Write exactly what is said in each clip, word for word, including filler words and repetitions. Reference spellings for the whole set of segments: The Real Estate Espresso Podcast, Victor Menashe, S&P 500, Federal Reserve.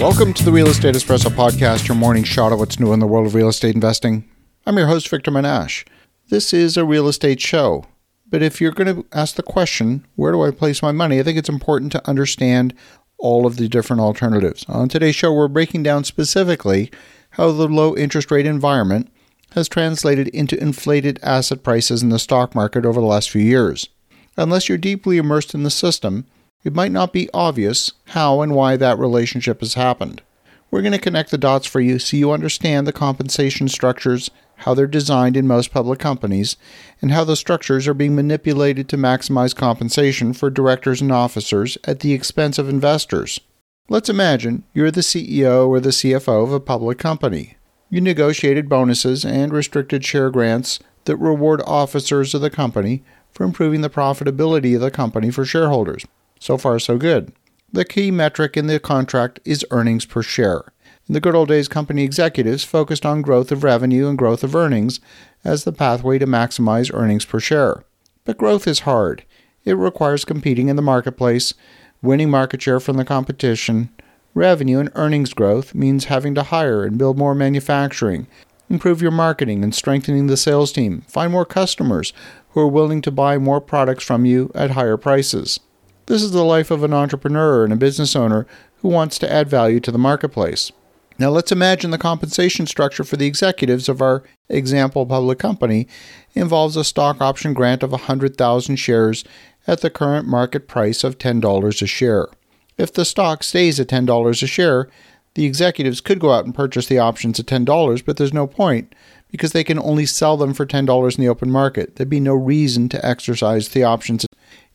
Welcome to the Real Estate Espresso Podcast, your morning shot of what's new in the world of real estate investing. I'm your host, Victor Menashe. This is a real estate show, but if you're going to ask the question, where do I place my money, I think it's important to understand all of the different alternatives. On today's show, we're breaking down specifically how the low interest rate environment has translated into inflated asset prices in the stock market over the last few years. Unless you're deeply immersed in the system, it might not be obvious how and why that relationship has happened. We're going to connect the dots for you so you understand the compensation structures, how they're designed in most public companies, and how those structures are being manipulated to maximize compensation for directors and officers at the expense of investors. Let's imagine you're the C E O or the C F O of a public company. You negotiated bonuses and restricted share grants that reward officers of the company for improving the profitability of the company for shareholders. So far, so good. The key metric in the contract is earnings per share. In the good old days, company executives focused on growth of revenue and growth of earnings as the pathway to maximize earnings per share. But growth is hard. It requires competing in the marketplace, winning market share from the competition. Revenue and earnings growth means having to hire and build more manufacturing, improve your marketing and strengthening the sales team, find more customers who are willing to buy more products from you at higher prices. This is the life of an entrepreneur and a business owner who wants to add value to the marketplace. Now let's imagine the compensation structure for the executives of our example public company involves a stock option grant of one hundred thousand shares at the current market price of ten dollars a share. If the stock stays at ten dollars a share, the executives could go out and purchase the options at ten dollars, but there's no point because they can only sell them for ten dollars in the open market. There'd be no reason to exercise the options.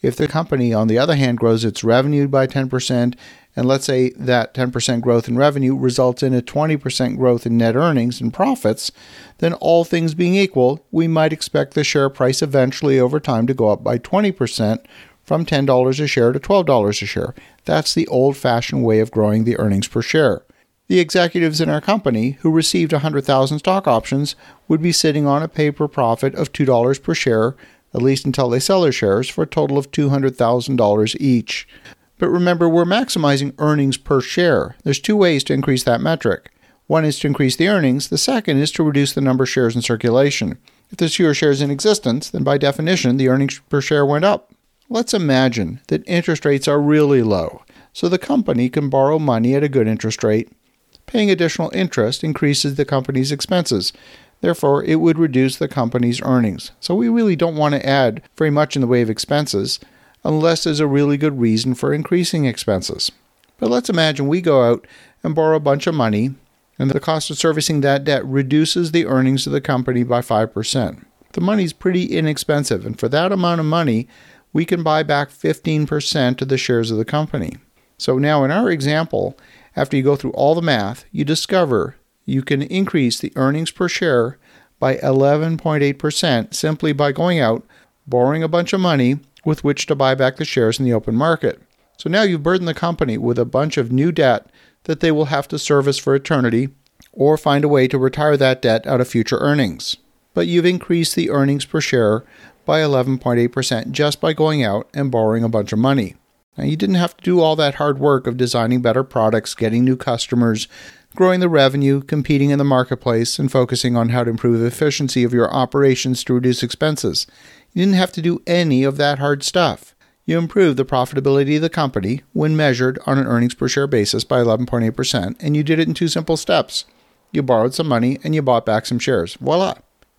If the company, on the other hand, grows its revenue by ten percent, and let's say that ten percent growth in revenue results in a twenty percent growth in net earnings and profits, then all things being equal, we might expect the share price eventually over time to go up by twenty percent, from ten dollars a share to twelve dollars a share. That's the old-fashioned way of growing the earnings per share. The executives in our company who received one hundred thousand stock options would be sitting on a paper profit of two dollars per share, at least until they sell their shares, for a total of two hundred thousand dollars each. But remember, we're maximizing earnings per share. There's two ways to increase that metric. One is to increase the earnings. The second is to reduce the number of shares in circulation. If there's fewer shares in existence, then by definition, the earnings per share went up. Let's imagine that interest rates are really low, so the company can borrow money at a good interest rate. Paying additional interest increases the company's expenses. Therefore, it would reduce the company's earnings. So we really don't want to add very much in the way of expenses unless there's a really good reason for increasing expenses. But let's imagine we go out and borrow a bunch of money, and the cost of servicing that debt reduces the earnings of the company by five percent. The money's pretty inexpensive, and for that amount of money, we can buy back fifteen percent of the shares of the company. So now in our example, after you go through all the math, you discover you can increase the earnings per share by eleven point eight percent simply by going out, borrowing a bunch of money with which to buy back the shares in the open market. So now you've burdened the company with a bunch of new debt that they will have to service for eternity or find a way to retire that debt out of future earnings. But you've increased the earnings per share by eleven point eight percent just by going out and borrowing a bunch of money. Now, you didn't have to do all that hard work of designing better products, getting new customers, growing the revenue, competing in the marketplace, and focusing on how to improve the efficiency of your operations to reduce expenses. You didn't have to do any of that hard stuff. You improved the profitability of the company when measured on an earnings per share basis by eleven point eight percent, and you did it in two simple steps. You borrowed some money and you bought back some shares. Voila!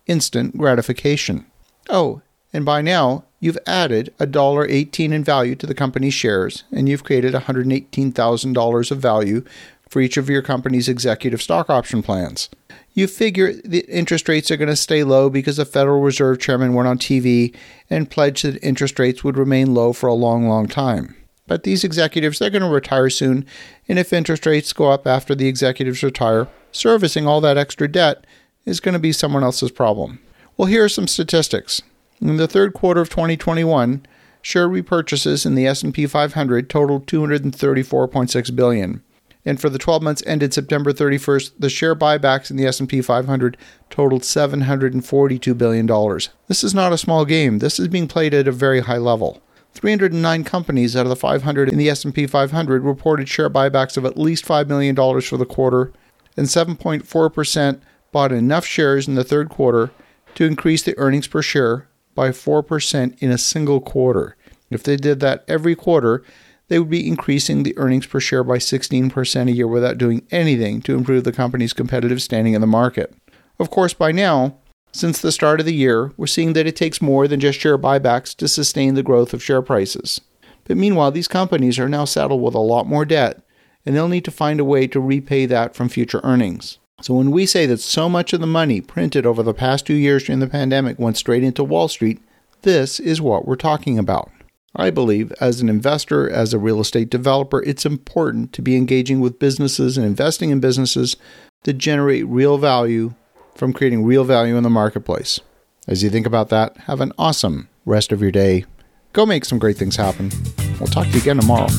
Instant gratification. Oh, and by now, you've added one dollar and eighteen cents in value to the company's shares, and you've created one hundred eighteen thousand dollars of value for each of your company's executive stock option plans. You figure the interest rates are going to stay low because the Federal Reserve chairman went on T V and pledged that interest rates would remain low for a long, long time. But these executives, they're going to retire soon, and if interest rates go up after the executives retire, servicing all that extra debt is going to be someone else's problem. Well, here are some statistics. In the third quarter of twenty twenty-one, share repurchases in the S and P five hundred totaled two hundred thirty-four point six billion dollars. And for the twelve months ended September thirty-first, the share buybacks in the S and P five hundred totaled seven hundred forty-two billion dollars. This is not a small game. This is being played at a very high level. three hundred nine companies out of the five hundred in the S and P five hundred reported share buybacks of at least five million dollars for the quarter, and seven point four percent bought enough shares in the third quarter to increase the earnings per share by four percent in a single quarter. If they did that every quarter, they would be increasing the earnings per share by sixteen percent a year without doing anything to improve the company's competitive standing in the market. Of course, by now, since the start of the year, we're seeing that it takes more than just share buybacks to sustain the growth of share prices. But meanwhile, these companies are now saddled with a lot more debt, and they'll need to find a way to repay that from future earnings. So when we say that so much of the money printed over the past two years during the pandemic went straight into Wall Street, this is what we're talking about. I believe, as an investor, as a real estate developer, it's important to be engaging with businesses and investing in businesses that generate real value from creating real value in the marketplace. As you think about that, have an awesome rest of your day. Go make some great things happen. We'll talk to you again tomorrow.